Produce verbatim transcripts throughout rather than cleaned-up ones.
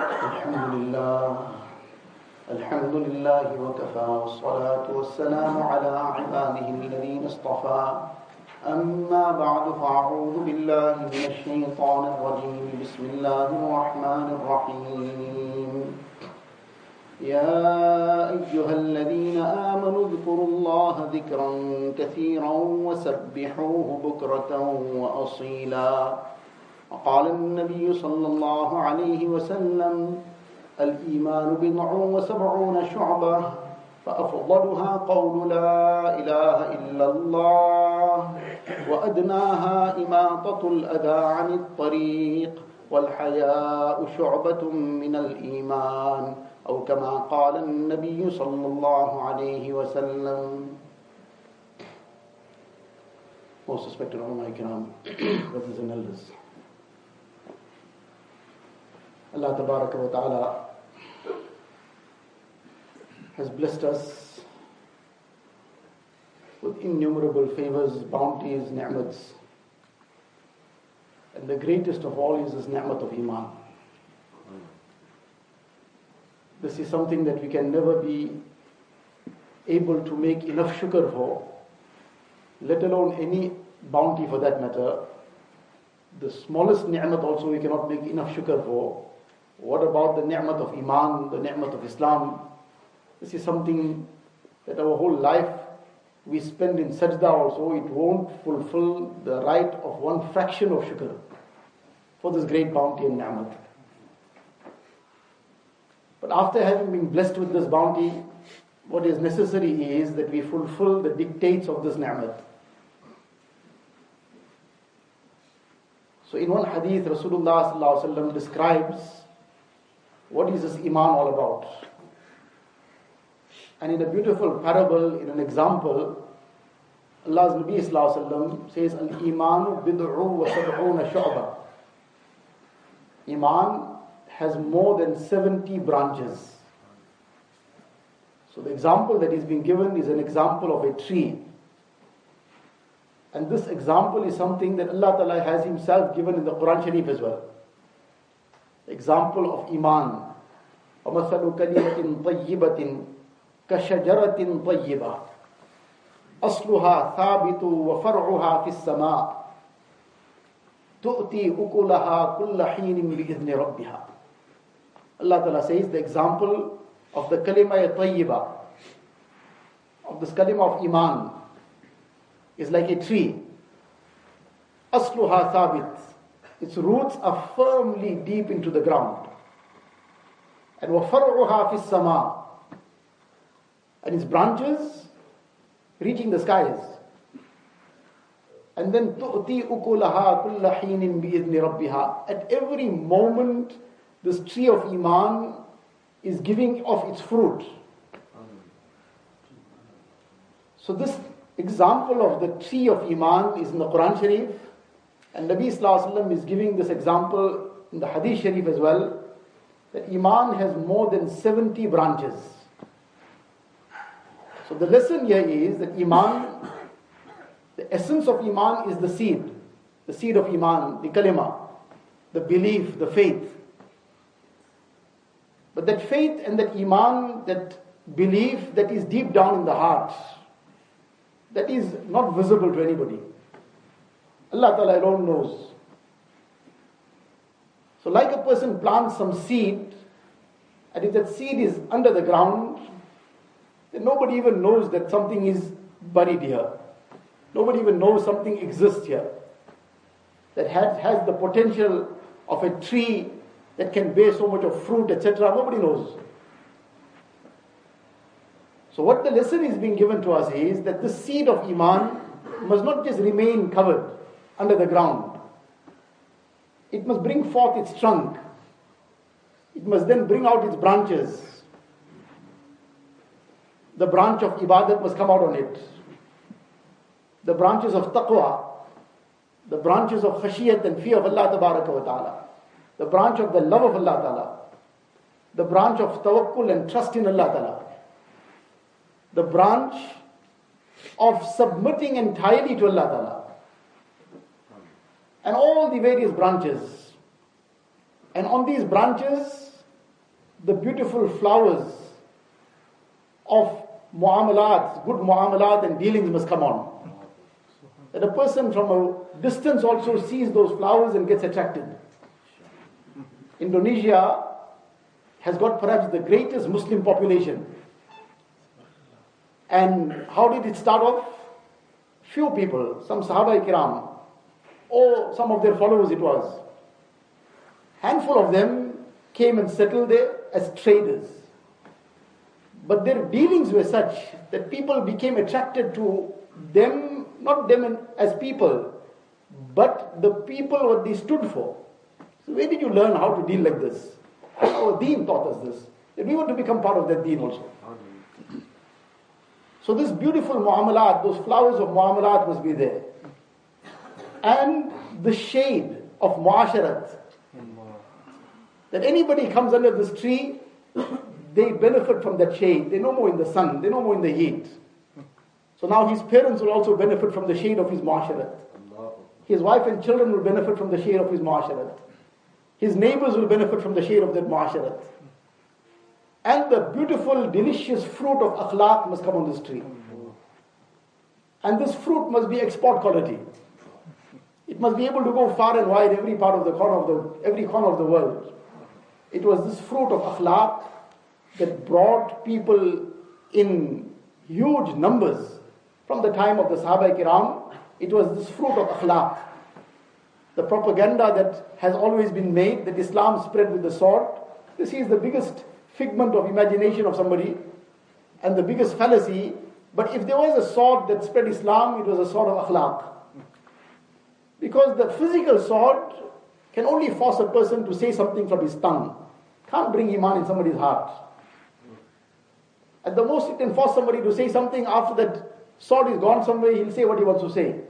الحمد لله الحمد لله وكفى والصلاة والسلام على عباده الذين اصطفى أما بعد فأعوذ بالله من الشيطان الرجيم بسم الله الرحمن الرحيم يا أيها الذين آمنوا اذكروا الله ذكرا كثيرا وسبحوه بكرة وأصيلا وقال النبي صلى الله عليه وسلم الإيمان بضع وسبعون شعبة فأفضلها قول لا إله إلا الله وأدناها إماطة الأذى عن الطريق والحياء شعبة من الإيمان أو كما قال النبي صلى الله عليه وسلم. Most respected all my Kiram, brothers and elders. Allah Tabaraka wa Ta'ala has blessed us with innumerable favors, bounties, ni'mats. And the greatest of all is this ni'mat of Iman. This is something that we can never be able to make enough shukr for, let alone any bounty for that matter. The smallest ni'mat also we cannot make enough shukr for. What about the ni'mat of Iman, the ni'mat of Islam? This is something that our whole life we spend in sajda also, it won't fulfill the right of one fraction of shukr for this great bounty and ni'mat. But after having been blessed with this bounty, what is necessary is that we fulfill the dictates of this ni'mat. So in one hadith, Rasulullah sallallahu alaihi wasallam describes what is this Iman all about. And in a beautiful parable, in an example, Allah's Nabi sallallahu alaihi wasallam says, Al-Imanu bid'u wa sab'una shu'ba. Iman has more than seventy branches. So the example that is being given is an example of a tree. And this example is something that Allah Ta'ala has Himself given in the Quran Sharif as well. Example of Iman. وَمَثَلُ كَلِمَةٍ طَيِّبَةٍ كَشَجَرَةٍ طَيِّبَةٍ أَصْلُهَا ثَابِتُ وَفَرْعُهَا فِي السَّمَاءِ تُؤْتِي أُكُلَهَا كُلَّ حِينٍ بِإِذْنِ رَبِّهَا. Allah Ta'ala says the example of the kalima tayyibah, of this kalima of Iman, is like a tree. Asluha thabit. Its roots are firmly deep into the ground. And wafar'uha fis sama. And its branches reaching the skies. And then tu'ti ukulaha kulla heenin bi'idni rabbiha. At every moment, this tree of Iman is giving off its fruit. So this example of the tree of Iman is in the Quran Sharif, and Nabi Sallallahu Alaihi Wasallam is giving this example in the Hadith Sharif as well, that Iman has more than seventy branches. So the lesson here is that Iman, the essence of Iman is the seed, the seed of Iman, the kalima, the belief, the faith. But that faith and that Iman, that belief that is deep down in the heart, that is not visible to anybody. Allah Ta'ala alone knows. So like a person plants some seed, and if that seed is under the ground, then nobody even knows that something is buried here. Nobody even knows something exists here, that has, has the potential of a tree that can bear so much of fruit, et cetera. Nobody knows. So what the lesson is being given to us is that the seed of Iman must not just remain covered under the ground. It must bring forth its trunk. It must then bring out its branches. The branch of Ibadat must come out on it. The branches of Taqwa, the branches of Khashiyat and fear of Allah Tabaraka wa Ta'ala, the branch of the love of Allah Ta'ala, the branch of Tawakkul and trust in Allah Ta'ala, the branch of submitting entirely to Allah Ta'ala, and all the various branches. And on these branches, the beautiful flowers of muamalat, good muamalat and dealings must come on. That a person from a distance also sees those flowers and gets attracted. Indonesia has got perhaps the greatest Muslim population. And how did it start off? Few people, some Sahaba Kiram, or some of their followers it was. Handful of them came and settled there as traders. But their dealings were such that people became attracted to them, not them as people, but the people what they stood for. So where did you learn how to deal like this? Our deen taught us this. And we want to become part of that deen also. So this beautiful muamalat, those flowers of muamalat must be there. And the shade of muasharat. That anybody comes under this tree, they benefit from that shade. They're no more in the sun, they're no more in the heat. So now his parents will also benefit from the shade of his muasharat. His wife and children will benefit from the shade of his muasharat. His neighbors will benefit from the shade of that muasharat. And the beautiful, delicious fruit of akhlaq must come on this tree. And this fruit must be export quality. It must be able to go far and wide, every part of the corner of the every corner of the world. It was this fruit of akhlaq that brought people in huge numbers from the time of the Sahaba Kiram. It was this fruit of akhlaq. The propaganda that has always been made, that Islam spread with the sword. This is the biggest figment of imagination of somebody and the biggest fallacy. But if there was a sword that spread Islam, it was a sword of akhlaq. Because the physical sword can only force a person to say something from his tongue. Can't bring iman in somebody's heart. At the most, it can force somebody to say something. After that sword is gone somewhere, he'll say what he wants to say.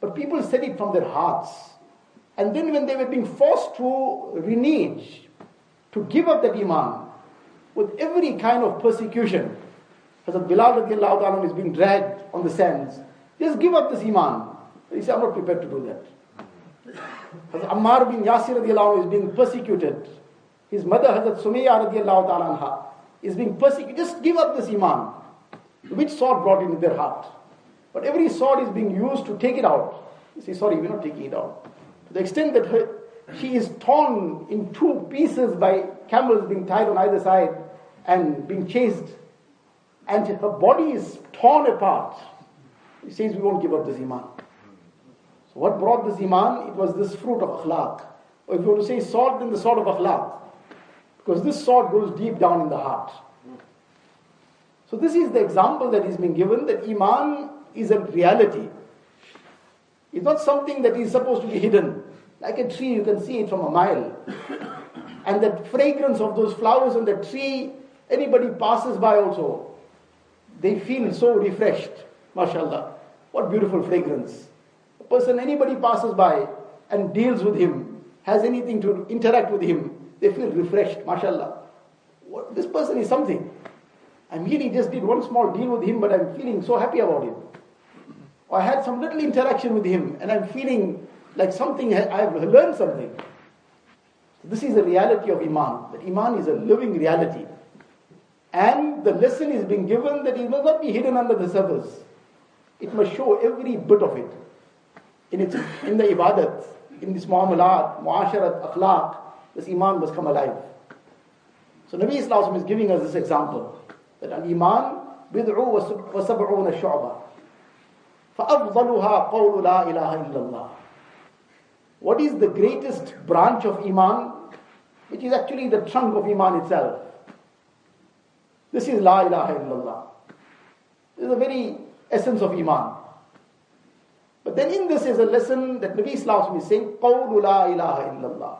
But people said it from their hearts. And then when they were being forced to renege, to give up that iman, with every kind of persecution, Hazrat Bilal radiallahu ta'ala is being dragged on the sands. Just give up this iman. He said, I'm not prepared to do that. Hazrat Ammar bin Yasir radiallahu is being persecuted. His mother, Hazrat Sumayya radiallahu ta'ala is being persecuted. Just give up this iman. Which sword brought it in their heart? But every sword is being used to take it out. You say, sorry, we're not taking it out. To the extent that her, she is torn in two pieces by camels being tied on either side and being chased. And her body is torn apart. He says, we won't give up this iman. So what brought this iman? It was this fruit of akhlaq. Or if you want to say sword, then the sword of akhlaq. Because this sword goes deep down in the heart. So this is the example that is being given, that iman is a reality. It's not something that is supposed to be hidden. Like a tree, you can see it from a mile. And that fragrance of those flowers on the tree, anybody passes by also, they feel so refreshed. MashaAllah. What beautiful fragrance. A person, anybody passes by and deals with him, has anything to interact with him, they feel refreshed. MashaAllah. What, this person is something. I merely just did one small deal with him, but I'm feeling so happy about him. Or I had some little interaction with him, and I'm feeling like something, I've learned something. This is the reality of iman. That iman is a living reality. And the lesson is being given that it must not be hidden under the surface. It must show every bit of it. In its, in the ibadat, in this muamalat, muasharat, akhlaq, this iman must come alive. So Nabi Islam is giving us this example. That al-iman bid'u wa sab'una shu'ba. فَأَفْضَلُهَا قَوْلُ لَا إِلَهَ إِلَّا اللَّهِ. What is the greatest branch of iman? Which is actually the trunk of iman itself. This is La ilaha illallah. This is the very essence of iman. But then in this is a lesson that Nabi Islam is saying, Qawlu la ilaha illallah.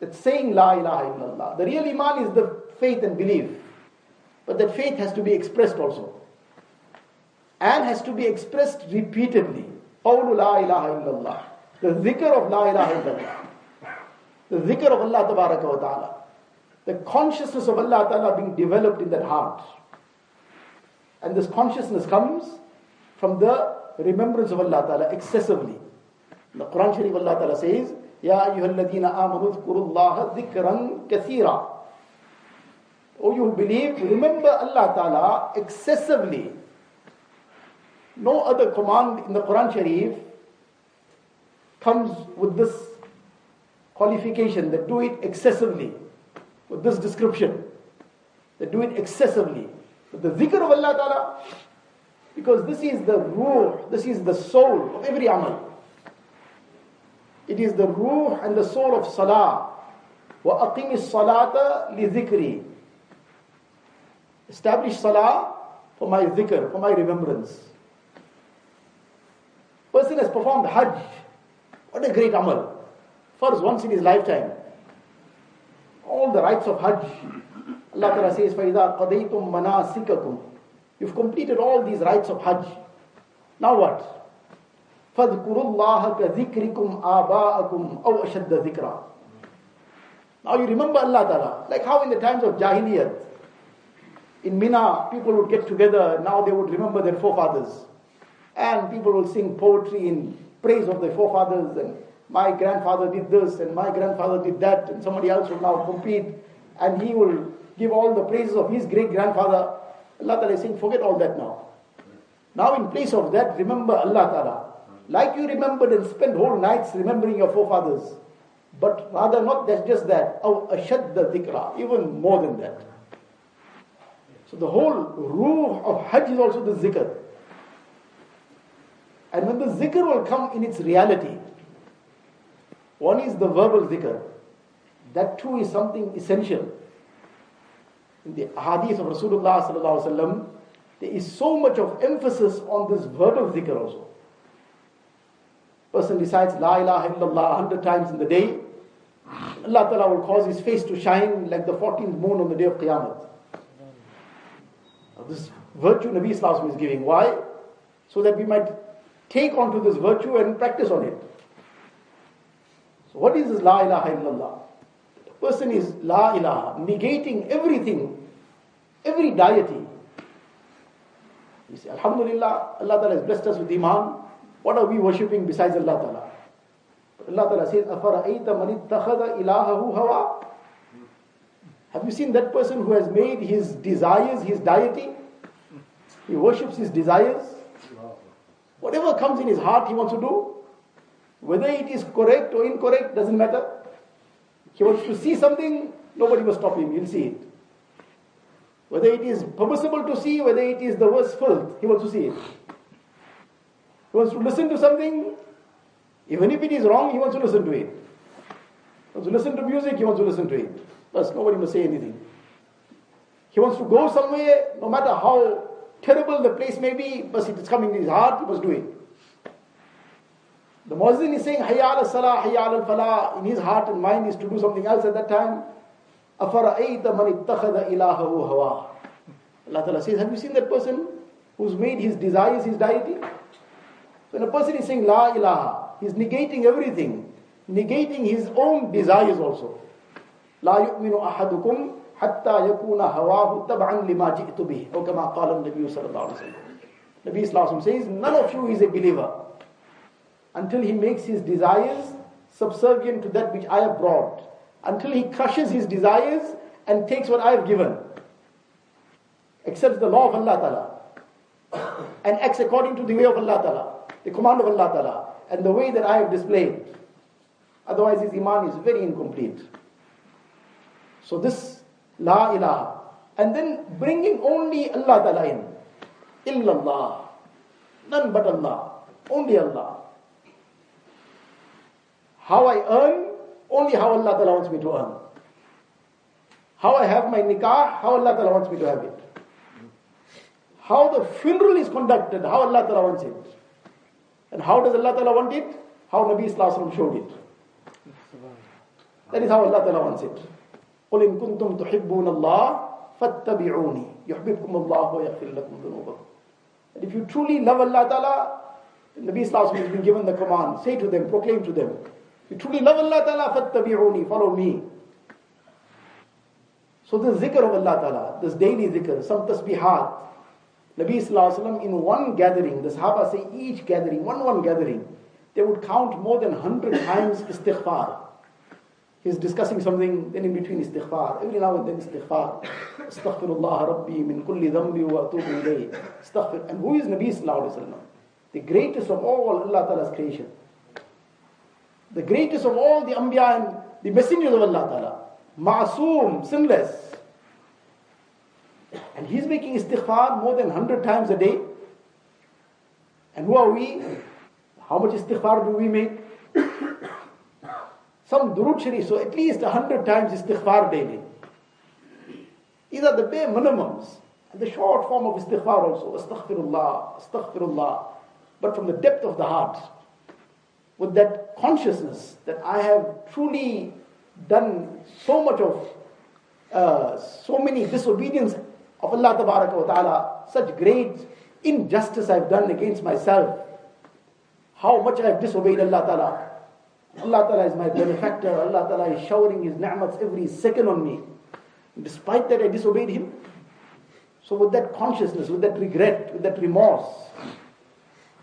That saying La ilaha illallah. The real iman is the faith and belief. But that faith has to be expressed also. And has to be expressed repeatedly. Qawlu la ilaha illallah. The dhikr of La ilaha illallah. The dhikr of Allah tabaraka wa ta'ala. The consciousness of Allah Ta'ala being developed in that heart. And this consciousness comes from the remembrance of Allah Ta'ala excessively. In the Quran Sharif, Allah Ta'ala says, Ya ayyuhalladheena amanu dhkurullaha dhikran kathira. Oh, you believe, remember Allah Ta'ala excessively. No other command in the Quran Sharif comes with this qualification, that do it excessively, with this description, that do it excessively. But the dhikr of Allah Ta'ala, because this is the ruh, this is the soul of every amal. It is the ruh and the soul of salah. وَأَقِمِ الصَّلَاةَ لِذِكْرِي. Establish salah for my dhikr, for my remembrance. Person has performed hajj. What a great amal. First once in his lifetime. All the rites of hajj. Allah Ta'ala says, فَإِذَا قَضَيْتُمْ مَنَاسِكَكُمْ. You've completed all these rites of hajj. Now what? فَذْكُرُوا اللَّهَ كَذِكْرِكُمْ آبَاءَكُمْ أَوْ أَشَدَّ ذِكْرًا. Now you remember Allah Ta'ala. Like how in the times of Jahiliyyat, in Mina, people would get together, now they would remember their forefathers. And people will sing poetry in praise of their forefathers, and my grandfather did this, and my grandfather did that, and somebody else will now compete, and he will give all the praises of his great-grandfather. Allah Ta'ala is saying, forget all that now. Now in place of that, remember Allah Ta'ala. Like you remembered and spent whole nights remembering your forefathers. But rather not that's just that. أَوْ أَشَدَّ ذِكْرًا. Even more than that. So the whole ruh of hajj is also the zikr. And when the zikr will come in its reality, one is the verbal zikr. That too is something essential. In the hadith of Rasulullah sallallahu alaihi wasallam, there is so much of emphasis on this verbal zikr also. Person decides La ilaha illallah hundred times in the day, Allah Ta'ala will cause his face to shine like the fourteenth moon on the day of Qiyamah. This virtue Nabi Sallallahu Alaihi Wasallam is giving. Why? So that we might take onto this virtue and practice on it. So what is this La ilaha illallah? The person is La ilaha, negating everything, every deity. You say, Alhamdulillah, Allah Ta'ala has blessed us with Iman. What are we worshipping besides Allah Ta'ala? But Allah Ta'ala says, أَفَرَأَيْتَ مَنِ اتَّخَذَ إِلَاهَهُ هَوَى. Have you seen that person who has made his desires his deity? He worships his desires. Whatever comes in his heart he wants to do. Whether it is correct or incorrect, doesn't matter. He wants to see something, nobody will stop him, he'll see it. Whether it is permissible to see, whether it is the worst filth, he wants to see it. He wants to listen to something, even if it is wrong, he wants to listen to it. He wants to listen to music, he wants to listen to it. Plus, nobody must say anything. He wants to go somewhere, no matter how terrible the place may be, but it is coming in his heart, he must do it. The muazzin is saying, Hayya ala salah, Hayya ala falah, in his heart and mind is to do something else at that time. أَفَرَأَيْتَ مَنِ اتَّخَذَ إِلَاهَهُ هَوَى. Allah Ta'ala says, have you seen that person who's made his desires his deity? When a person is saying La ilaha, he's negating everything, negating his own desires also. لا يؤمن أحدكم حتى يكون هواه تبعا لما جئت به أو كما قال النبي صلى الله عليه وسلم. Nabi Sallallahu Alaihi Wasallam says, none of you is a believer until he makes his desires subservient to that which I have brought, until he crushes his desires and takes what I have given, accepts the law of Allah Ta'ala and acts according to the way of Allah Ta'ala, the command of Allah Ta'ala and the way that I have displayed. Otherwise his iman is very incomplete. So this La ilaha. And then bringing only Allah Ta'ala in. Illallah. None but Allah. Only Allah. How I earn, only how Allah Ta'ala wants me to earn. How I have my nikah, how Allah Ta'ala wants me to have it. How the funeral is conducted, how Allah Ta'ala wants it. And how does Allah Ta'ala want it? How Nabi Sallallahu Alaihi Wasallam showed it. That is how Allah Ta'ala wants it. قُلْ إِن كُنْتُمْ تُحِبُّونَ اللَّهِ فَاتَّبِعُونِي يُحْبِبْكُمُ اللَّهُ وَيَغْفِرْ لَكُمْ ذُنُوبَكُمْ. And if you truly love Allah Ta'ala, Nabi Sallallahu Alaihi Wasallam has been given the command. Say to them, proclaim to them. If you truly love Allah Ta'ala, فَاتَّبِعُونِي, follow me. So this zikr of Allah Ta'ala, this daily zikr, some tasbihat. Nabi Sallallahu Alaihi Wasallam in one gathering, the Sahaba say each gathering, one one gathering, they would count more than one hundred times istighfar. he's discussing something, then in between istighfar. Every now and then istighfar. Astaghfirullah Rabbi min kulli dhambi wa atubu ilayhi. Astaghfir. And who is Nabi Sallallahu Alaihi Wasallam? The greatest of all Allah Ta'ala's creation. The greatest of all the Anbiya and the messengers of Allah Ta'ala. Ma'soom, sinless. And he's making istighfar more than one hundred times a day. And who are we? How much istighfar do we make? Some durood sharif, so at least one hundred times istighfar daily. These are the bare minimums. And the short form of istighfar also. Astaghfirullah, astaghfirullah. But from the depth of the heart. With that consciousness that I have truly done so much of, uh, so many disobedience of Allah Tabaraka wa Ta'ala. Such great injustice I've done against myself. How much I've disobeyed Allah Ta'ala. Allah Ta'ala is my benefactor. Allah Ta'ala is showering His ni'mats every second on me. Despite that, I disobeyed Him. So with that consciousness, with that regret, with that remorse,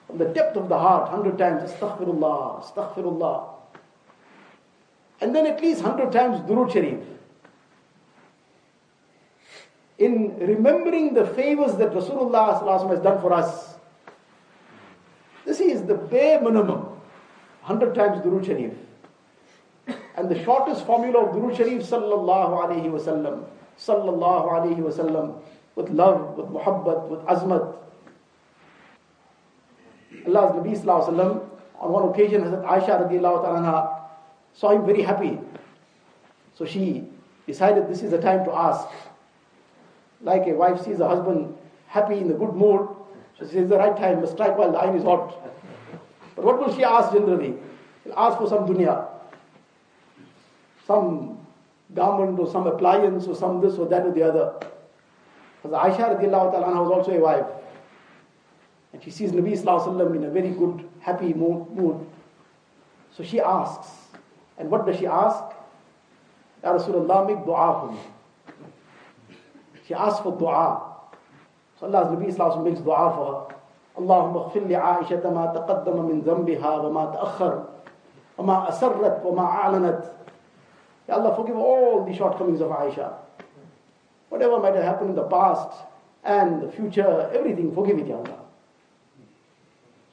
from the depth of the heart, hundred times, astaghfirullah, astaghfirullah. And then at least hundred times, durood sharif. In remembering the favors that Rasulullah Sallallahu Alaihi Wasallam has done for us. This is the bare minimum. one hundred times durood sharif. And the shortest formula of durood sharif, sallallahu alayhi wa sallam, sallallahu alayhi wa sallam, with love, with muhabbat, with azmat. Allah's Nabi Sallallahu Alaihi Wasallam, on one occasion, Hazrat Aisha radiallahu ta'ala saw him very happy. So she decided this is the time to ask. Like a wife sees her husband happy in the good mood, so she says the right time, must strike while the iron is hot. But what will she ask generally? She'll ask for some dunya. Some garment or some appliance or some this or that or the other. Because Aisha radiallahu ta'ala anha was also a wife. And she sees Nabi Sallallahu Alaihi Wasallam in a very good, happy mood. So she asks. And what does she ask? Ya Rasulullah, make dua for me. She asks for dua. So Allah's Nabi Sallallahu Alaihi Wasallam makes dua for her. Allahumma ighfir li Aisha ma taqaddama min dhanbiha wa ma ta'akhkhar wa ma asarrat wa ma a'lanat. Ya Allah, forgive all the shortcomings of Aisha. Whatever might have happened in the past and the future, everything, forgive it, Ya Allah.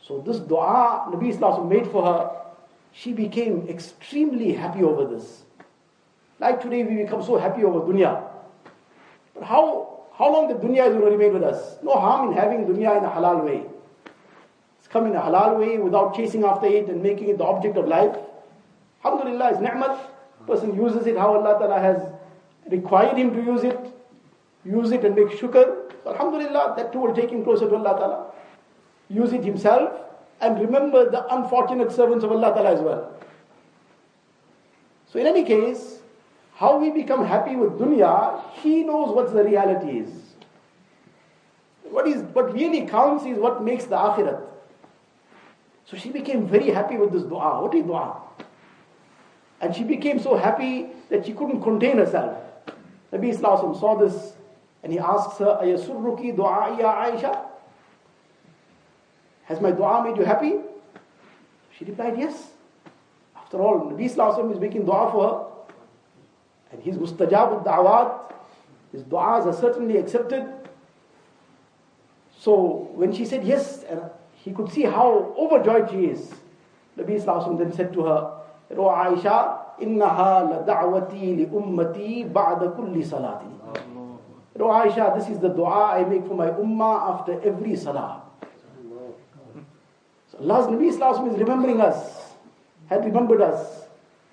So this dua Nabi Sallallahu Alaihi Wasallam made for her, she became extremely happy over this. Like today we become so happy over dunya. But how How long the dunya is going to remain with us? No harm in having dunya in a halal way. It's come in a halal way without chasing after it and making it the object of life. Alhamdulillah, it's ni'mat. Person uses it how Allah Ta'ala has required him to use it. Use it and make shukr. Alhamdulillah, that too will take him closer to Allah Ta'ala. Use it himself and remember the unfortunate servants of Allah Ta'ala as well. So in any case, how we become happy with dunya, he knows what the reality is. What is. What really counts is what makes the akhirat. So she became very happy with this dua. What is dua? And she became so happy that she couldn't contain herself. Nabi Sallallahu Alaihi Wasallam saw this and he asks her, Ayasurruki dua ya Aisha? Has my dua made you happy? She replied, yes. After all, Nabi Sallallahu Alaihi Wasallam is making dua for her. And he's mustajab al-da'awat. His du'as are certainly accepted. So when she said yes, and he could see how overjoyed she is. Nabi Sallallahu then said to her, O Aisha, innaha lada'wati li ummati ba'da kulli salati. O Aisha, this is the du'a I make for my ummah after every salah. So Allah's Nabi Sallallahu is remembering us, had remembered us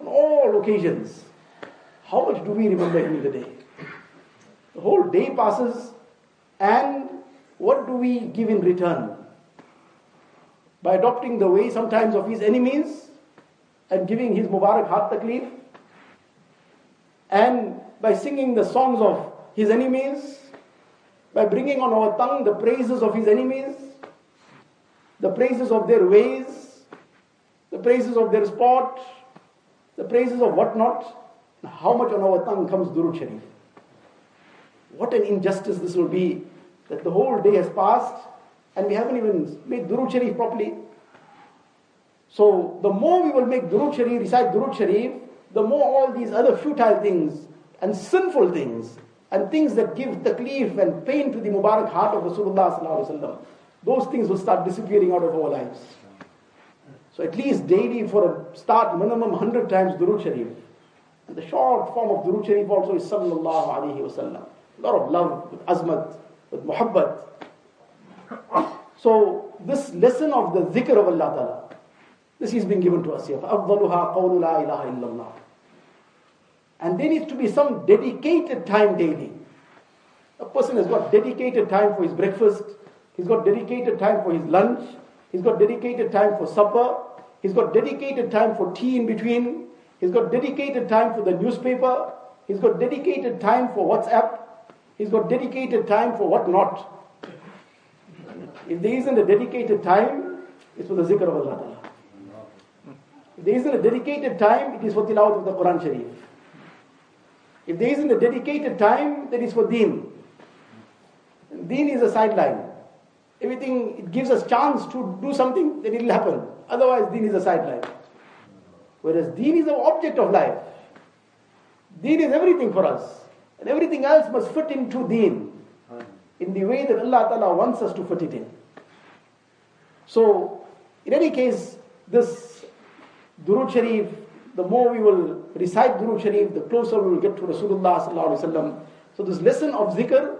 on all occasions. How much do we remember him in the day? The whole day passes, and what do we give in return? By adopting the way sometimes of his enemies, and giving his Mubarak Hat Takleef, and by singing the songs of his enemies, by bringing on our tongue the praises of his enemies, the praises of their ways, the praises of their sport, the praises of whatnot. How much on our tongue comes durood sharif? What an injustice this will be, that the whole day has passed and we haven't even made durood sharif properly. So the more we will make durood sharif, recite durood sharif, the more all these other futile things and sinful things and things that give taklif and pain to the Mubarak heart of Rasulullah sallallahu alaihi wasallam, those things will start disappearing out of our lives. So at least daily, for a start, minimum one hundred times Durood Sharif. And the short form of Durood Sharif also is sallallahu alaihi wasallam. A lot of love with azmat, with muhabbat. So this lesson of the dhikr of Allah Ta'ala, this is being given to us here. Afdaluha qawlu la ilaha illallah. And there needs to be some dedicated time daily. A person has got dedicated time for his breakfast, he's got dedicated time for his lunch, he's got dedicated time for supper, he's got dedicated time for tea in between, he's got dedicated time for the newspaper, he's got dedicated time for WhatsApp, he's got dedicated time for what not. If there isn't a dedicated time, it's for the zikr of Allah. If there isn't a dedicated time, it is for tilawat of the Quran Sharif. If there isn't a dedicated time, then it's for deen. Deen is a sideline. Everything, it gives us chance to do something, then it will happen. Otherwise, deen is a sideline. Whereas deen is the object of life. Deen is everything for us. And everything else must fit into deen in the way that Allah Ta'ala wants us to fit it in. So, in any case, this Durood Sharif, the more we will recite Durood Sharif, the closer we will get to Rasulullah Sallallahu Alaihi Wasallam. So this lesson of zikr,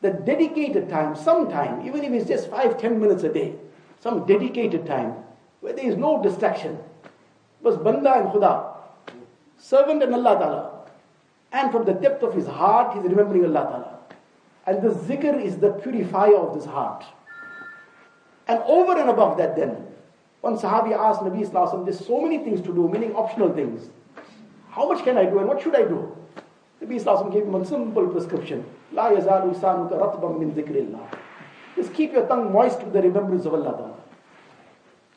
the dedicated time, some time, even if it's just five to ten minutes a day, some dedicated time, where there is no distraction. Bas banda and khuda, servant and Allah Ta'ala. And from the depth of his heart, he's remembering Allah Ta'ala. And the zikr is the purifier of this heart. And over and above that then, one sahabi asked Nabi Sallallahu Alaihi Wasallam, there's so many things to do, meaning optional things. How much can I do and what should I do? Nabi Sallallahu Alaihi Wasallam gave him a simple prescription. La yazalu sanuka ratbam min zikrillah. Just keep your tongue moist with the remembrance of Allah Ta'ala.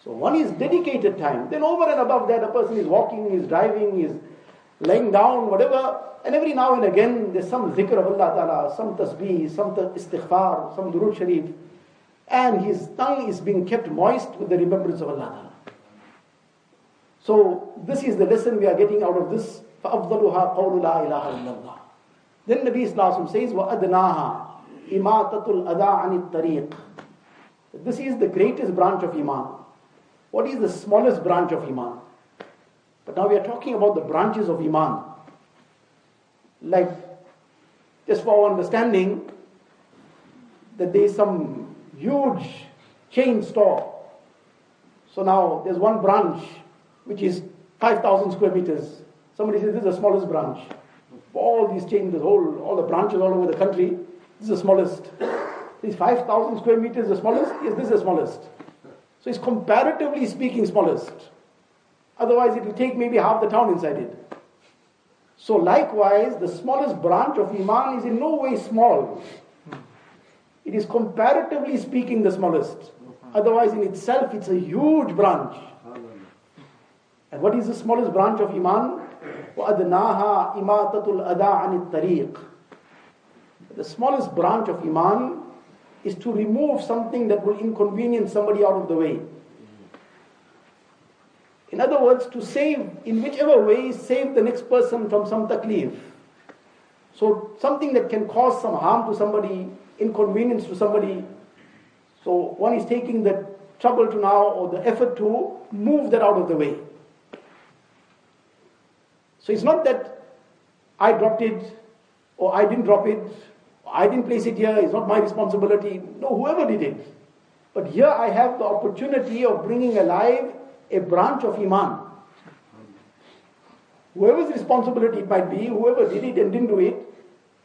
So one is dedicated time. Then over and above that, a person is walking, is driving, is laying down, whatever. And every now and again, there's some zikr of Allah Ta'ala, some tasbih, some istighfar, some durood sharif. And his tongue is being kept moist with the remembrance of Allah Ta'ala. So this is the lesson we are getting out of this. فَأَفْضَلُهَا قَوْلُ لَا إِلَهَ إِلَّا اللَّهِ. Then Nabi Sallallahu Alaihi Wasallam says, وَأَدْنَاهَا إِمَاتَةُ الْأَذَىٰ عَنِ الطَّرِيقِ. This is the greatest branch of Iman. What is the smallest branch of Iman? But now we are talking about the branches of Iman. Like, just for our understanding, that there is some huge chain store. So now there's one branch which is five thousand square meters. Somebody says this is the smallest branch. For all these chains, this whole, all the branches all over the country, this is the smallest. Is five thousand square meters the smallest? Yes, this is the smallest. So it's comparatively speaking smallest. Otherwise it will take maybe half the town inside it. So likewise, the smallest branch of Iman is in no way small. It is comparatively speaking the smallest. Otherwise, in itself, it's a huge branch. And what is the smallest branch of Iman? وَأَدْنَاهَا إِمَاتَةُ الْأَذَىٰ عَنِ الطَّرِيقِ. The smallest branch of Iman is to remove something that will inconvenience somebody out of the way. In other words, to save, in whichever way, save the next person from some taklif. So something that can cause some harm to somebody, inconvenience to somebody. So one is taking the trouble to now, or the effort to move that out of the way. So it's not that I dropped it, or I didn't drop it, or I didn't place it here, it's not my responsibility. No, whoever did it. But here I have the opportunity of bringing alive a branch of Iman. Whoever's responsibility it might be, whoever did it and didn't do it,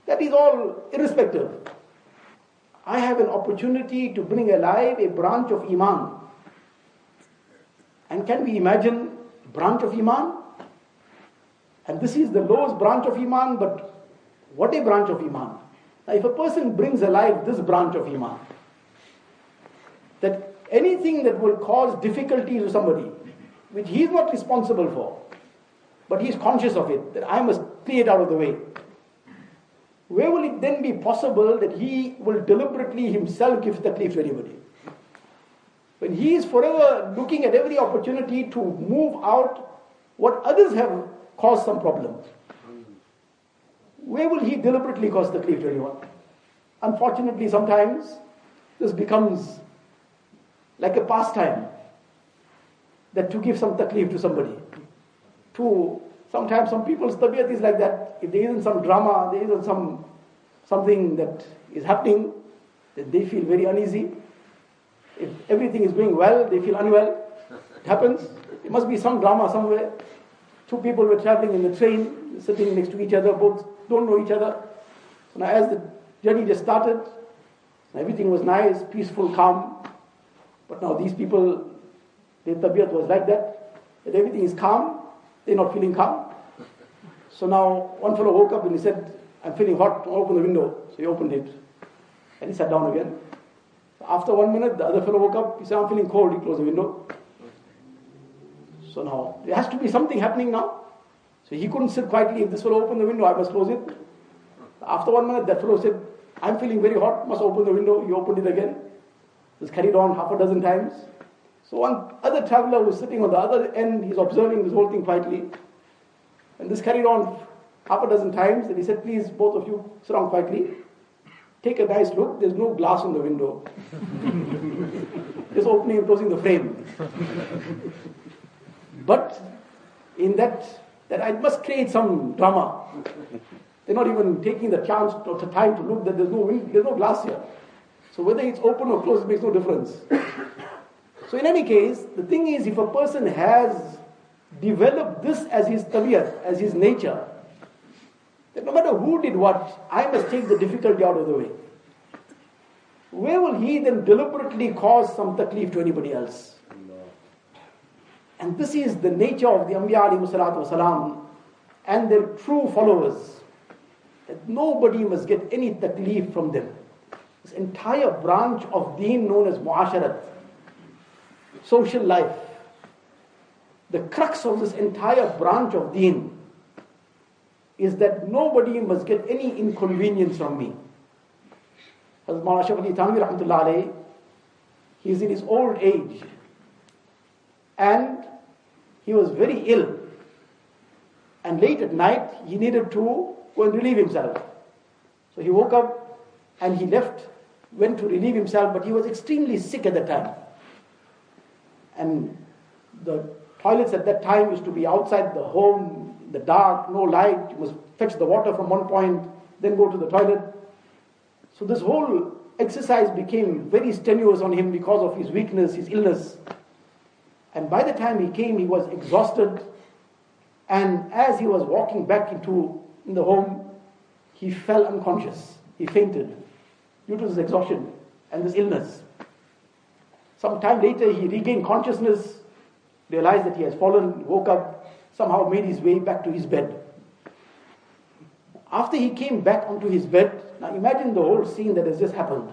that is all irrespective. I have an opportunity to bring alive a branch of Iman. And can we imagine a branch of Iman? And this is the lowest branch of Iman, but what a branch of Iman. Now if a person brings alive this branch of Iman, that anything that will cause difficulties to somebody, which he is not responsible for, but he is conscious of it, that I must clear it out of the way. Where will it then be possible that he will deliberately himself give taklif to anybody? When he is forever looking at every opportunity to move out what others have cause some problem. Where will he deliberately cause taklif to anyone? Unfortunately, sometimes this becomes like a pastime, that to give some taklif to somebody. To sometimes some people's tabiat is like that. If there isn't some drama, there isn't some something that is happening, then they feel very uneasy. If everything is going well, they feel unwell. It happens. There must be some drama somewhere. Two people were traveling in the train, sitting next to each other, both don't know each other. So now as the journey just started, everything was nice, peaceful, calm. But now these people, their tabiat was like that, that everything is calm, they're not feeling calm. So now one fellow woke up and he said, I'm feeling hot, I'll open the window. So he opened it and he sat down again. After one minute, the other fellow woke up, he said, I'm feeling cold, he closed the window. So now, there has to be something happening now. So he couldn't sit quietly. If this fellow opened the window, I must close it. After one minute, that fellow said, I'm feeling very hot, must open the window. He opened it again. This carried on half a dozen times. So one other traveler was sitting on the other end, he's observing this whole thing quietly. And this carried on half a dozen times, and he said, please, both of you, sit down quietly. Take a nice look, there's no glass on the window. Just opening and closing the frame. But in that, that I must create some drama. They're not even taking the chance or the time to look that there's no wind, there's no glass here. So whether it's open or closed, it makes no difference. So in any case, the thing is, if a person has developed this as his tabiat, as his nature, that no matter who did what, I must take the difficulty out of the way. Where will he then deliberately cause some taklif to anybody else? And this is the nature of the Anbiya alayhi salatu wasalam and their true followers, that nobody must get any taklif from them. This entire branch of deen known as muasharat, social life, the crux of this entire branch of deen is that nobody must get any inconvenience from me. Hazrat Maulana Shaykh Ali Thanvi rahmatullah alayhi, he is in his old age, and he was very ill. And late at night, he needed to go and relieve himself. So he woke up and he left, went to relieve himself, but he was extremely sick at that time. And the toilets at that time used to be outside the home, in the dark, no light. You must fetch the water from one point, then go to the toilet. So this whole exercise became very strenuous on him because of his weakness, his illness. And by the time he came, he was exhausted. And as he was walking back into in the home, he fell unconscious. He fainted due to this exhaustion and this illness. Some time later, he regained consciousness, realized that he has fallen, woke up, somehow made his way back to his bed. After he came back onto his bed, now imagine the whole scene that has just happened.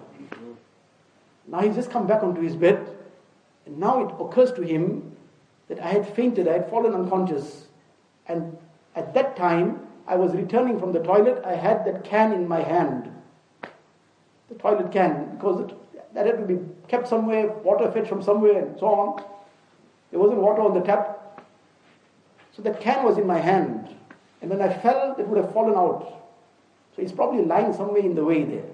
Now he's just come back onto his bed. And now it occurs to him that I had fainted, I had fallen unconscious. And at that time, I was returning from the toilet, I had that can in my hand. The toilet can, because it, that had to be kept somewhere, water fetched from somewhere and so on. There wasn't water on the tap. So that can was in my hand. And when I fell, it would have fallen out. So it's probably lying somewhere in the way there.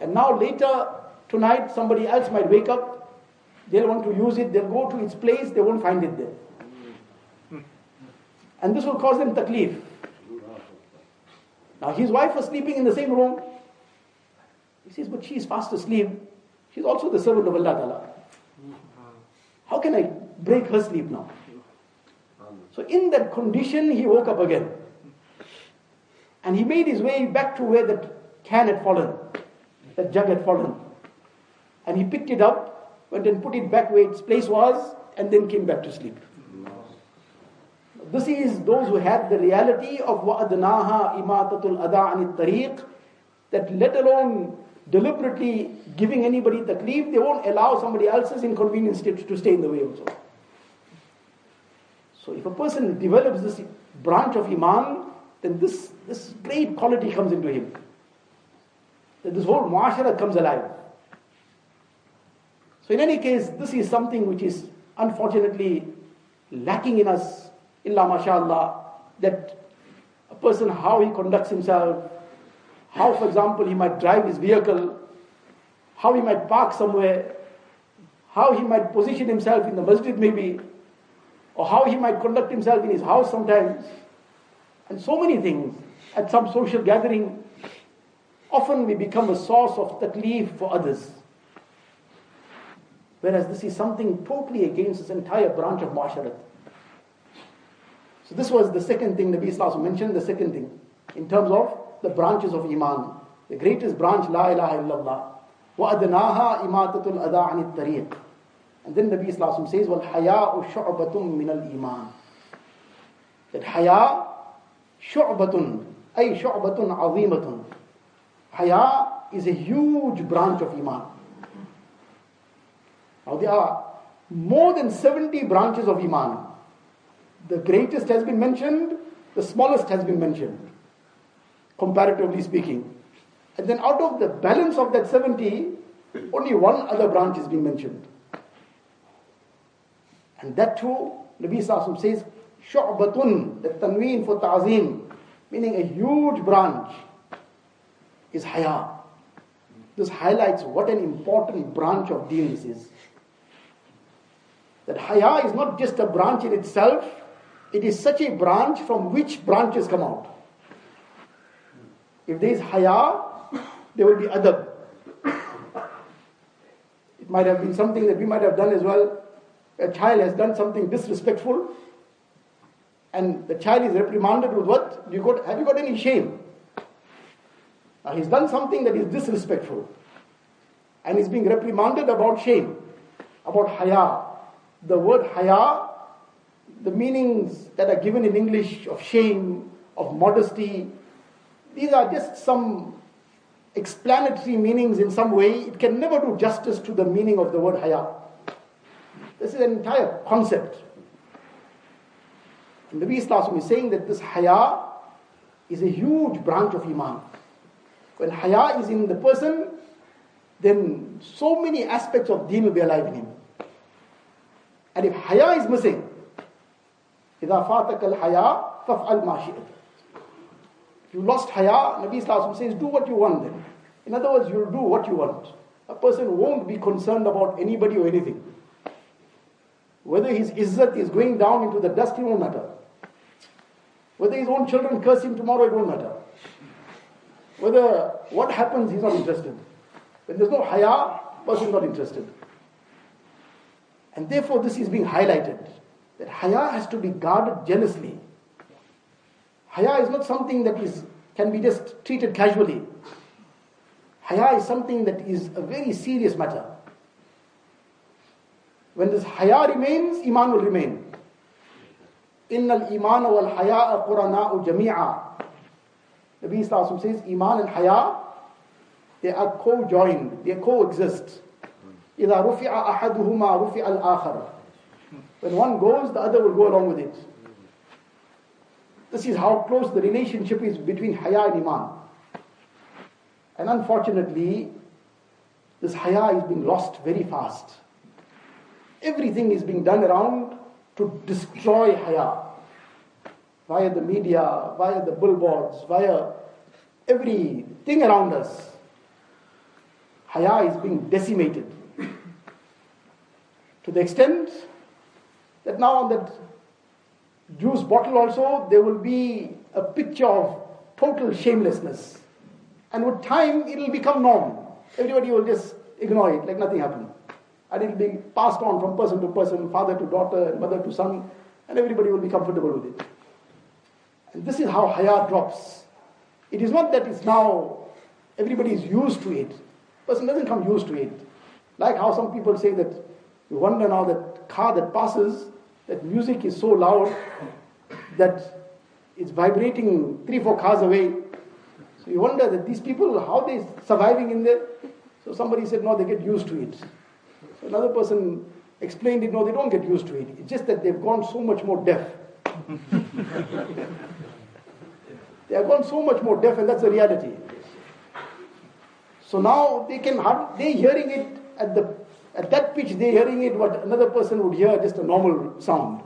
And now later, tonight, somebody else might wake up. They'll want to use it, they'll go to its place, they won't find it there. And this will cause them taklif. Now his wife was sleeping in the same room. He says, but she's fast asleep. She's also the servant of Allah Ta'ala. How can I break her sleep now? So in that condition, he woke up again. And he made his way back to where that can had fallen, that jug had fallen. And he picked it up, went and put it back where its place was, and then came back to sleep. This is those who had the reality of وَأَدْنَاهَا إِمَاتَةُ الْأَدَىٰ عَنِ الطَّرِيقِ, that let alone deliberately giving anybody taklif, they won't allow somebody else's inconvenience to stay in the way also. So if a person develops this branch of iman, then this, this great quality comes into him. That this whole muashara comes alive. So in any case, this is something which is unfortunately lacking in us, Illa mashallah, that a person, how he conducts himself, how, for example, he might drive his vehicle, how he might park somewhere, how he might position himself in the masjid maybe, or how he might conduct himself in his house sometimes, and so many things. At some social gathering, often we become a source of taklif for others. Whereas this is something totally against this entire branch of muasharat. So this was the second thing Nabi Sallallahu Alaihi Wasallam mentioned, the second thing, in terms of the branches of Iman. The greatest branch, La ilaha illallah. وَأَدْنَاهَا إِمَاتَةُ الْأَذَىٰ عَنِ الطَّرِيقِ. And then Nabi Sallallahu Alaihi Wasallam says, وَالْحَيَاءُ شُعْبَةٌ مِنَ الْإِيمَانِ. That haya, شُعْبَةٌ, أي شُعْبَةٌ عَظِيمَةٌ. Haya is a huge branch of Iman. Now there are more than seventy branches of Iman. The greatest has been mentioned, the smallest has been mentioned, comparatively speaking. And then out of the balance of that seventy, only one other branch has been mentioned. And that too, Nabi Sallallahu Alaihi Wasallam says, Shu'batun, the tanween for ta'zim, meaning a huge branch, is haya. This highlights what an important branch of deen this is. That haya is not just a branch in itself, it is such a branch from which branches come out. If there is haya, there will be adab. It might have been something that we might have done as well. A child has done something disrespectful, and the child is reprimanded with what? You got, have you got any shame? Now he's done something that is disrespectful, and he's being reprimanded about shame, about haya. The word haya, the meanings that are given in English of shame, of modesty, these are just some explanatory meanings in some way. It can never do justice to the meaning of the word haya. This is an entire concept. And Nabi Sallallahu is saying that this haya is a huge branch of Iman. When haya is in the person, then so many aspects of deen will be alive in him. And if haya is missing, إِذَا فَاتَكَ الْحَيَا فَفْعَلْ مَا شِئْتَ. If you lost haya, Nabi Sallallahu says, do what you want then. In other words, you'll do what you want. A person won't be concerned about anybody or anything. Whether his izzat is going down into the dust, it won't matter. Whether his own children curse him tomorrow, it won't matter. Whether what happens, he's not interested. When there's no haya, person's not interested. And therefore this is being highlighted, that haya has to be guarded jealously. Haya is not something that is can be just treated casually. Haya is something that is a very serious matter. When this haya remains, iman will remain. Innal iman wal hayaa qurana'u jami'a. Nabi Sallallahu Alaihi Wasallam says, iman and haya, they are co-joined, they coexist. إِذَا رُفِعَ أَحَدُهُمَا رُفِعَ الْآخَرَ. When one goes, the other will go along with it. This is how close the relationship is between haya and iman. And unfortunately, this haya is being lost very fast. Everything is being done around to destroy haya. Via the media, via the billboards, via everything around us. Haya is being decimated. To the extent that now on that juice bottle also, there will be a picture of total shamelessness. And with time, it will become norm. Everybody will just ignore it like nothing happened. And it will be passed on from person to person, father to daughter, and mother to son, and everybody will be comfortable with it. And this is how haya drops. It is not that it's now, everybody is used to it. Person doesn't come used to it. Like how some people say that, you wonder now that car that passes, that music is so loud that it's vibrating three, four cars away. So you wonder that these people, how they're surviving in there. So somebody said, no, they get used to it. So another person explained it, no, they don't get used to it. It's just that they've gone so much more deaf. They have gone so much more deaf, and that's the reality. So now they can hardly, they're hearing it at the At that pitch, they're hearing it what another person would hear, just a normal sound.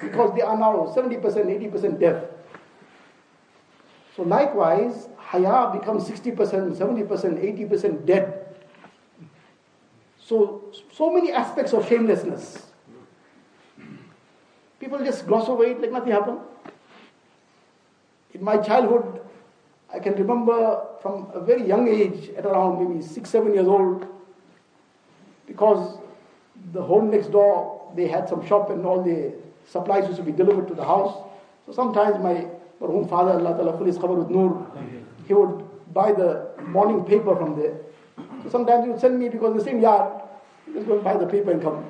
because they are now seventy percent, eighty percent deaf. So likewise, haya becomes sixty percent, seventy percent, eighty percent dead. So, so many aspects of shamelessness. People just gloss over it like nothing happened. In my childhood, I can remember from a very young age, at around maybe six, seven years old, because the home next door, they had some shop and all the supplies used to be delivered to the house. So sometimes my Marhum father, Allah Ta'ala Khul His Khabar with Noor, he would buy the morning paper from there. So sometimes he would send me, because the same yard, just go and buy the paper and come.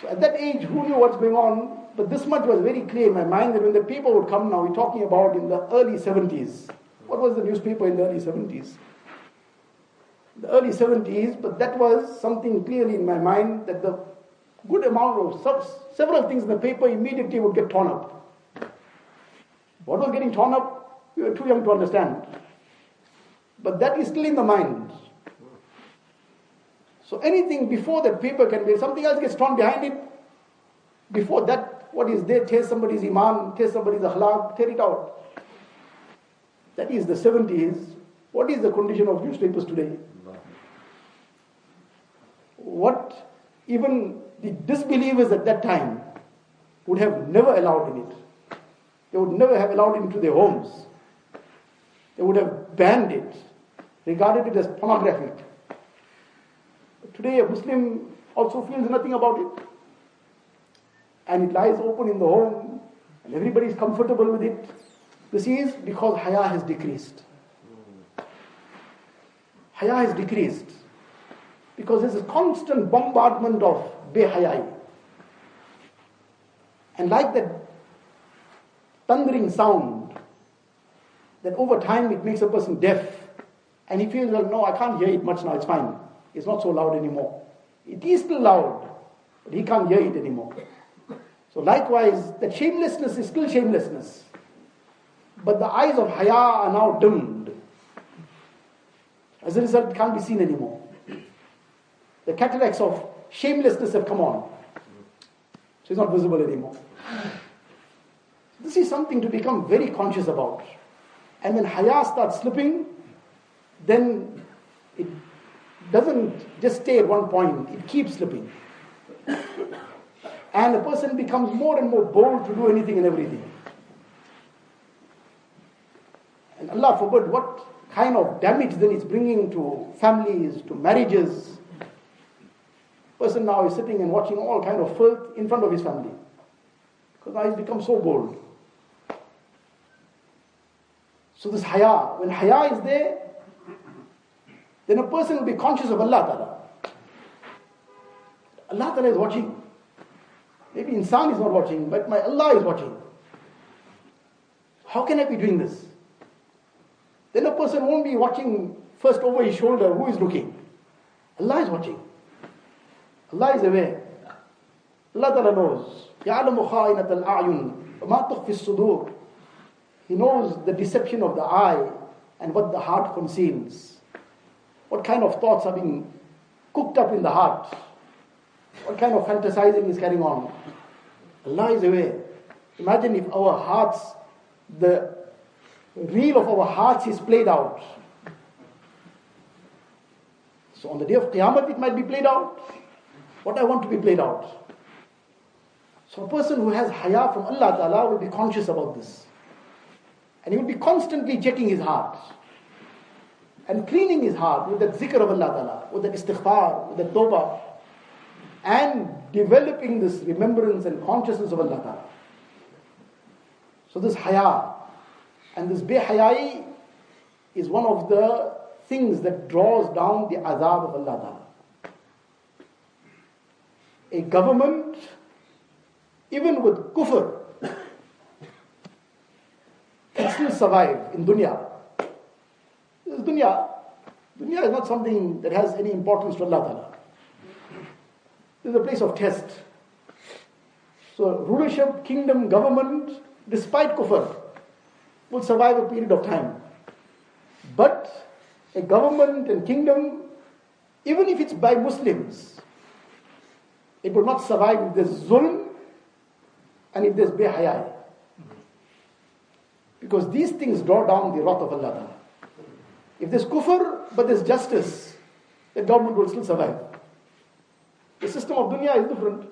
So at that age, who knew what's going on? But this much was very clear in my mind, that when the paper would come, now we're talking about in the early seventies. What was the newspaper in the early seventies? The early seventies, but that was something clearly in my mind, that the good amount of subs, several things in the paper immediately would get torn up. What was getting torn up, we were too young to understand. But that is still in the mind. So anything before that paper can be, something else gets torn behind it. Before that, what is there, tears somebody's iman, tears somebody's akhlaq, tear it out. That is the seventies. What is the condition of newspapers today? What even the disbelievers at that time would have never allowed in it. They would never have allowed it into their homes. They would have banned it, regarded it as pornographic. But today a Muslim also feels nothing about it. And it lies open in the home, and everybody is comfortable with it. This is because haya has decreased. Haya has decreased because there's a constant bombardment of behayai. And like that thundering sound, that over time it makes a person deaf, and he feels, well, no, I can't hear it much now, it's fine. It's not so loud anymore. It is still loud, but he can't hear it anymore. So likewise, that shamelessness is still shamelessness. But the eyes of haya are now dimmed. As a result, it can't be seen anymore. The cataracts of shamelessness have come on. So it's not visible anymore. This is something to become very conscious about. And when haya starts slipping, then it doesn't just stay at one point, it keeps slipping. And a person becomes more and more bold to do anything and everything. And Allah forbid what kind of damage then it's bringing to families, to marriages. Person now is sitting and watching all kind of filth in front of his family, because now he's become so bold. So this haya, when haya is there, then a person will be conscious of Allah Ta'ala. Allah Ta'ala is watching. Maybe insan is not watching, but my Allah is watching. How can I be doing this? Then a person won't be watching first over his shoulder, who is looking? Allah is watching. Allah is aware. Allah Ta'ala knows. يَعْلَمُ خَائِنَةَ الْأَعْيُنِ وَمَا تُخْفِي الصُّدُورِ. He knows the deception of the eye and what the heart conceals. What kind of thoughts are being cooked up in the heart? What kind of fantasizing is carrying on? Allah is aware. Imagine if our hearts, the reel of our hearts is played out. So on the day of Qiyamah it might be played out. What I want to be played out. So a person who has haya from Allah Ta'ala will be conscious about this. And he will be constantly checking his heart. And cleaning his heart with that zikr of Allah Ta'ala, with that istighfar, with that tawbah. And developing this remembrance and consciousness of Allah Ta'ala. So this haya and this behayai is one of the things that draws down the azab of Allah Ta'ala. A government, even with kufr, can still survive in dunya. This is dunya. Dunya is not something that has any importance to Allah Ta'ala. This is a place of test. So rulership, kingdom, government, despite kufr, will survive a period of time. But a government and kingdom, even if it's by Muslims, it will not survive if there's zulm and if there's behaya, because these things draw down the wrath of Allah. If there's kufr but there's justice, the government will still survive. The system of dunya is different.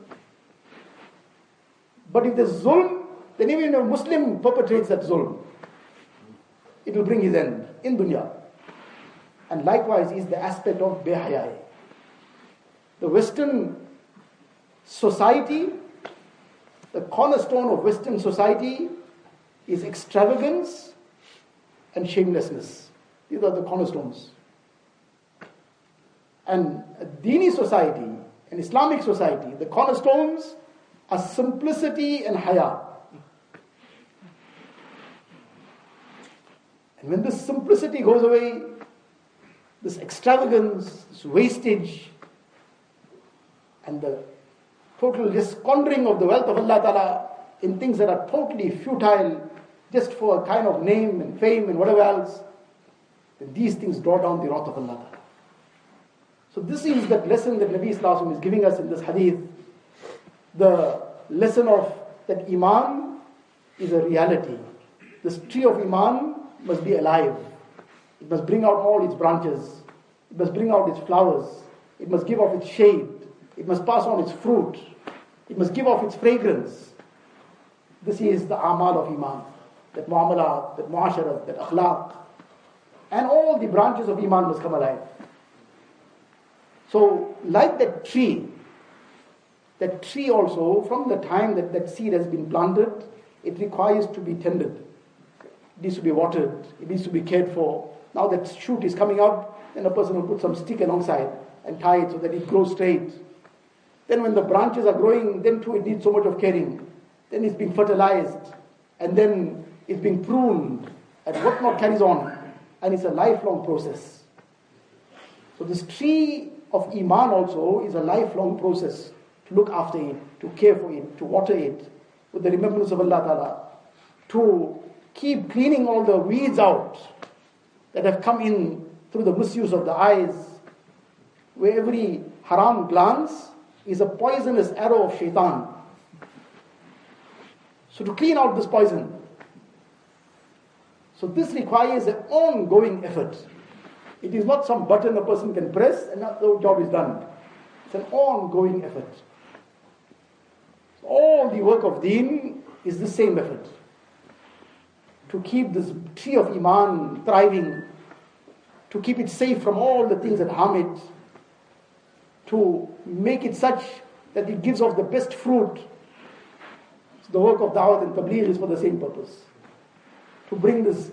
But if there's zulm, then even a Muslim perpetrates that zulm, it will bring his end in dunya. And likewise is the aspect of behayai. The Western society, the cornerstone of Western society is extravagance and shamelessness. These are the cornerstones. And a Dini society, an Islamic society, the cornerstones are simplicity and haya. And when this simplicity goes away, this extravagance, this wastage, and the total just squandering of the wealth of Allah Ta'ala in things that are totally futile, just for a kind of name and fame and whatever else, then these things draw down the wrath of Allah Ta'ala. So this is that lesson that Nabi Sallallahu Alaihi Wasallam is giving us in this hadith. The lesson of that Iman is a reality. This tree of Iman must be alive. It must bring out all its branches. It must bring out its flowers. It must give off its shade. It must pass on its fruit. It must give off its fragrance. This is the amal of Iman. That muamalat, that muasharat, that akhlaq. And all the branches of Iman must come alive. So, like that tree, that tree also, from the time that that seed has been planted, it requires to be tended. It needs to be watered. It needs to be cared for. Now that shoot is coming up, then a person will put some stick alongside and tie it so that it grows straight. Then when the branches are growing, then too it needs so much of caring. Then it's being fertilized, and then it's being pruned, and whatnot carries on. And it's a lifelong process. So this tree of Iman also is a lifelong process. To look after it, to care for it, to water it with the remembrance of Allah Ta'ala, to keep cleaning all the weeds out that have come in through the misuse of the eyes, where every haram glance is a poisonous arrow of shaitan. So to clean out this poison. So this requires an ongoing effort. It is not some button a person can press and the job is done. It's an ongoing effort. So all the work of deen is the same effort. To keep this tree of Iman thriving, to keep it safe from all the things that harm it, to make it such that it gives off the best fruit. So the work of Da'wat and Tabligh is for the same purpose. To bring this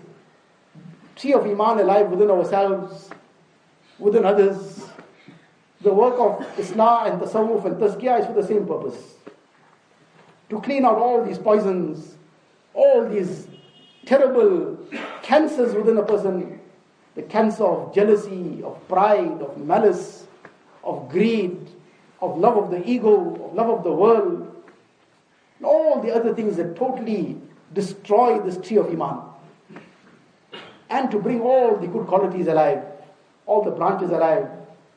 tree of Iman alive within ourselves, within others. The work of Islah and Tasawwuf and Tazkiyah is for the same purpose. To clean out all these poisons, all these terrible cancers within a person, the cancer of jealousy, of pride, of malice, of greed, of love of the ego, of love of the world, and all the other things that totally destroy this tree of Iman. And to bring all the good qualities alive, all the branches alive,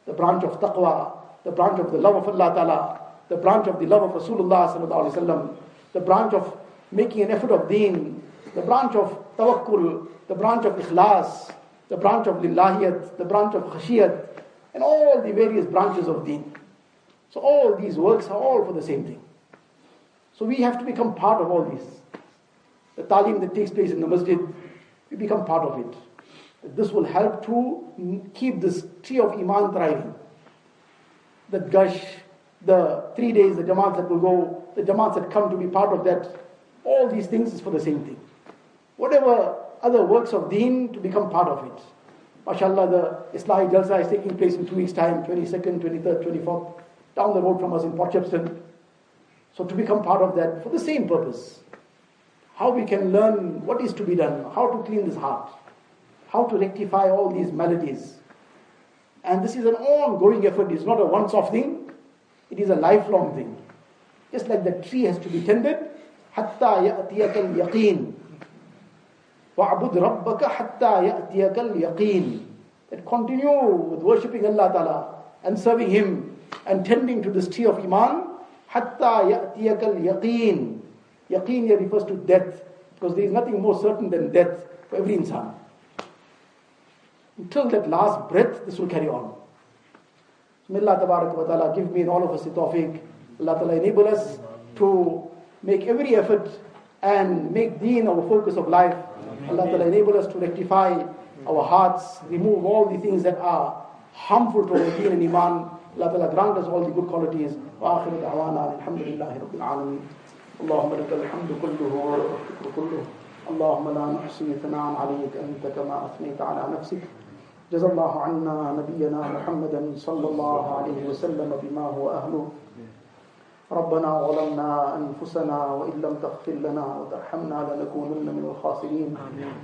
the branch of taqwa, the branch of the love of Allah Ta'ala, the branch of the love of Rasulullah Sallallahu Alaihi Wasallam, the branch of making an effort of deen, the branch of tawakkul, the branch of ikhlas, the branch of lillahiyat, the branch of khashiyat, and all the various branches of deen. So all these works are all for the same thing. So we have to become part of all these. The talim that takes place in the masjid, we become part of it. This will help to keep this tree of Iman thriving. The gush, the three days, the jamaats that will go, the jamaats that come to be part of that, all these things is for the same thing. Whatever other works of deen, to become part of it. MashaAllah, the Islahi Jalsa is taking place in two weeks' time, twenty-second, twenty-third, twenty-fourth, down the road from us in Port Shepstone. So to become part of that for the same purpose. How we can learn what is to be done, how to clean this heart, how to rectify all these maladies. And this is an ongoing effort. It's not a once-off thing. It is a lifelong thing. Just like the tree has to be tended, hatta ya'tiyakal yaqeen. Wa'bud rabbaka hatta ya'tiyakal yaqeen. That continue with worshipping Allah Ta'ala and serving Him and tending to this tree of Iman, hatta ya'tiyakal yaqeen. Yaqeen here refers to death, because there is nothing more certain than death for every insan. Until that last breath, this will carry on. May Allah Tabarak wa Ta'ala give me and all of us the tawfiq. Allah Ta'ala enable us to make every effort and make deen our focus of life. Allah Ta'ala enable us to rectify our hearts, remove all the things that are harmful to our deen and iman. Allah Ta'ala grant us all the good qualities. Wa akhiru da'wana alhamdulillahi rabbil alameen. Allahumma lakal hamdu kulluhu wa lakal shukru kulluhu. Allahumma la nuhsi thana'an alayk anta kama athnayta ala nafsik. Jazallahu anna nabiyyana Muhammadan sallallahu alayhi wa sallam bima huwa ahluh. ربنا ظلمنا أنفسنا وإن لم تغفر لنا وترحمنا لنكونن من الخاسرين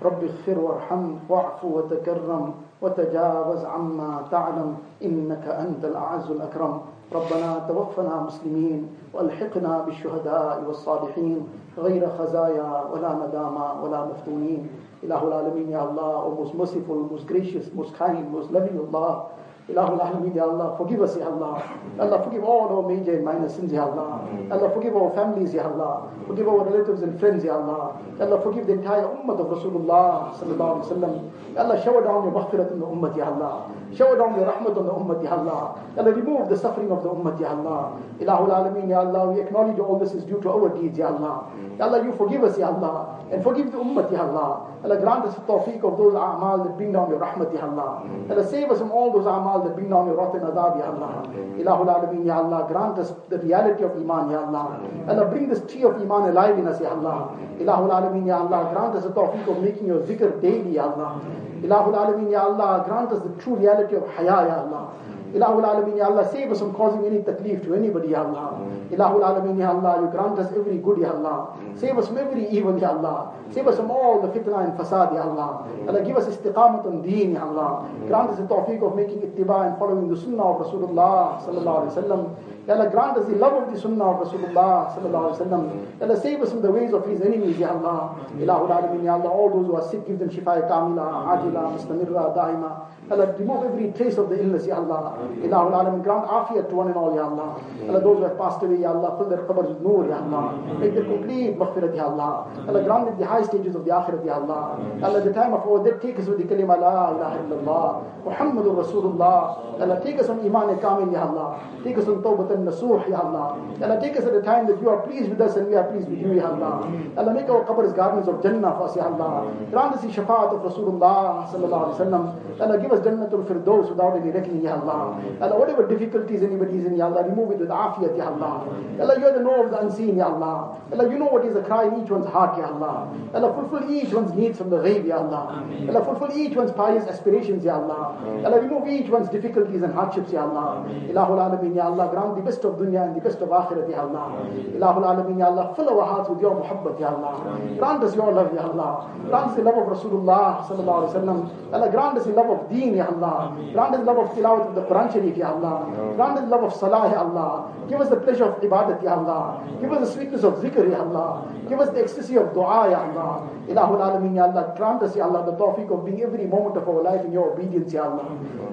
رب اغفر وارحم واعف وتكرم وتجاوز عما تعلم إنك أنت الأعز الأكرم ربنا توفنا مسلمين وألحقنا بالشهداء والصالحين غير خزايا ولا ندامى ولا مفتونين إله العالمين يا الله O most merciful, most gracious, most kind, most loving Allah Ilahul Alameen, Ya Allah, forgive us, Ya Allah. Allah, forgive all our major and minor sins, Ya Allah. Allah, forgive our families, Ya Allah. Forgive our relatives and friends, Ya Allah. Allah, forgive the entire ummah of Rasulullah, Sallallahu Alaihi Wasallam. Allah, shower down your maghfirat on the ummah, Ya Allah. Shower down your rahmat on the ummah, Ya Allah. Allah, remove the suffering of the ummah, Ya Allah. Ilahul Alameen, Ya Allah, we acknowledge all this is due to our deeds, Ya Allah. Allah, you forgive us, Ya Allah. And forgive the ummah, Ya Allah. Allah, grant us the tawfiq of those a'mal that bring down your rahmat, Ya Allah. Allah, save us from all those a'mal that bring down your wrath and adab, Ya Allah. Ilahul Alameen, Ya Allah, grant us the reality of Iman, Ya Allah. Allah, bring this tree of Iman alive in us, Ya Allah. Ilahul Alameen, Ya Allah, grant us the tawfiq of making your zikr daily, Ya Allah. Ilahul Alameen, Ya Allah, grant us the true reality of haya, Ya Allah. Ilahul Alameen, Ya Allah, save us from causing any taklif to anybody, Ya Allah. Ilahul Alameen, Ya Allah, you grant us every good, Ya Allah. Save us from every evil, Ya Allah. Save us from all the fitna and fasad, Ya Allah. Allah, give us istiqamat on deen, Ya Allah. Grant us the tawfiq of making ittiba and following the sunnah of Rasulullah, Sallallahu Alaihi Wasallam. Ya Allah, grant us the love of the sunnah of Rasulullah, Sallallahu Alaihi Wasallam. Ya Allah, save us from the ways of his enemies, Ya Allah. Ilahul Alameen, Ya Allah, all those who are sick, give them shifa kamila, ajila, mustamirra, daima. Allah, remove every trace of the illness, Ya Allah. Ilahul Alameen, grant afiyat to one and all, Ya Allah. Allah, those who have passed away, Ya Allah, fill their qabrs with noor, Ya Allah. Make their complete maghfirat, Ya Allah. Allah, grant them the high stages of the akhirat, Ya Allah. Allah, the time of our death, take us with the kalima, La ilaha illallah, Muhammadur Rasulullah. Allah, take us on iman and kamil, Ya Allah. Take us on tawbat and nasuh, Ya Allah. Allah, take us at a time that you are pleased with us and we are pleased with you, Ya Allah. Allah, make our qabrs gardens of Jannah for us, Ya Allah. Grant us the shafaat of Rasulullah, Sallallahu Alaihi Wasallam. Allah, give us Jannatul Firdaus without any reckoning, Ya Allah. Allah, whatever difficulties anybody is in, Ya Allah, remove it with afiyat, Ya Allah. Allah, you are the knower of the unseen, Ya Allah. Allah, you know what is the cry in each one's heart, Ya Allah. Allah, fulfill each one's needs from the ghaib, Ya Allah. Allah, fulfill each one's pious aspirations, Ya Allah. Allah, remove each one's difficulties and hardships, Ya Allah. Ilahul Alameen, Ya Allah, grant the best of dunya and the best of akhirat, Ya Allah. Ilahul Alameen, Ya Allah, fill our hearts with your muhabbat, Ya Allah. Grant us your love, Ya Allah. Grant us the love of Rasulullah, Sallallahu Alaihi Wasallam. Allah, grant us the love of deen, Ya Allah. Grant us the love of tilawat of the Quran Sharif, Ya Allah. Grant us the love of Salah, Ya Allah. Give us the pleasure of ibadat, Ya Allah. Give us the sweetness of zikr, Ya Allah. Give us the ecstasy of dua, Ya Allah. Ilahul Alameen, Ya Allah. Grant us, Ya Allah, the tawfiq of being every moment of our life in your obedience, Ya Allah.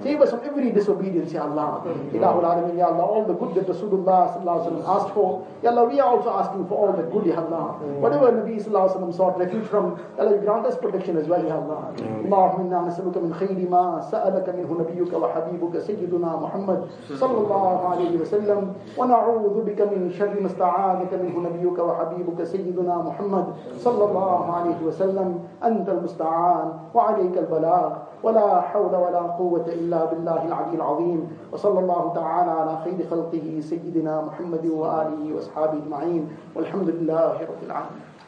Save us from every disobedience, Ya Allah. Ilahul Alameen, Ya Allah. All the good that Rasulullah Sallallahu Alaihi Wasallam asked for, Ya Allah, we are also asking for all the good, Ya Allah. Whatever Nabi Sallallahu Alaihi Wasallam sought refuge from, Ya Allah, you grant us protection as well, Ya Allah. Allahumma inna nas'aluka min khayri ma sa'alaka minhu nabiyyuka wa habibuka سيدنا محمد صلى الله عليه وسلم ونعوذ بك من شر ما استعاذك منه نبيك وحبيبك سيدنا محمد صلى الله عليه وسلم أنت المستعان وعليك البلاغ ولا حول ولا قوة إلا بالله العلي العظيم وصلى الله تعالى على خير خلقه سيدنا محمد وآله وأصحابه أجمعين والحمد لله رب العالمين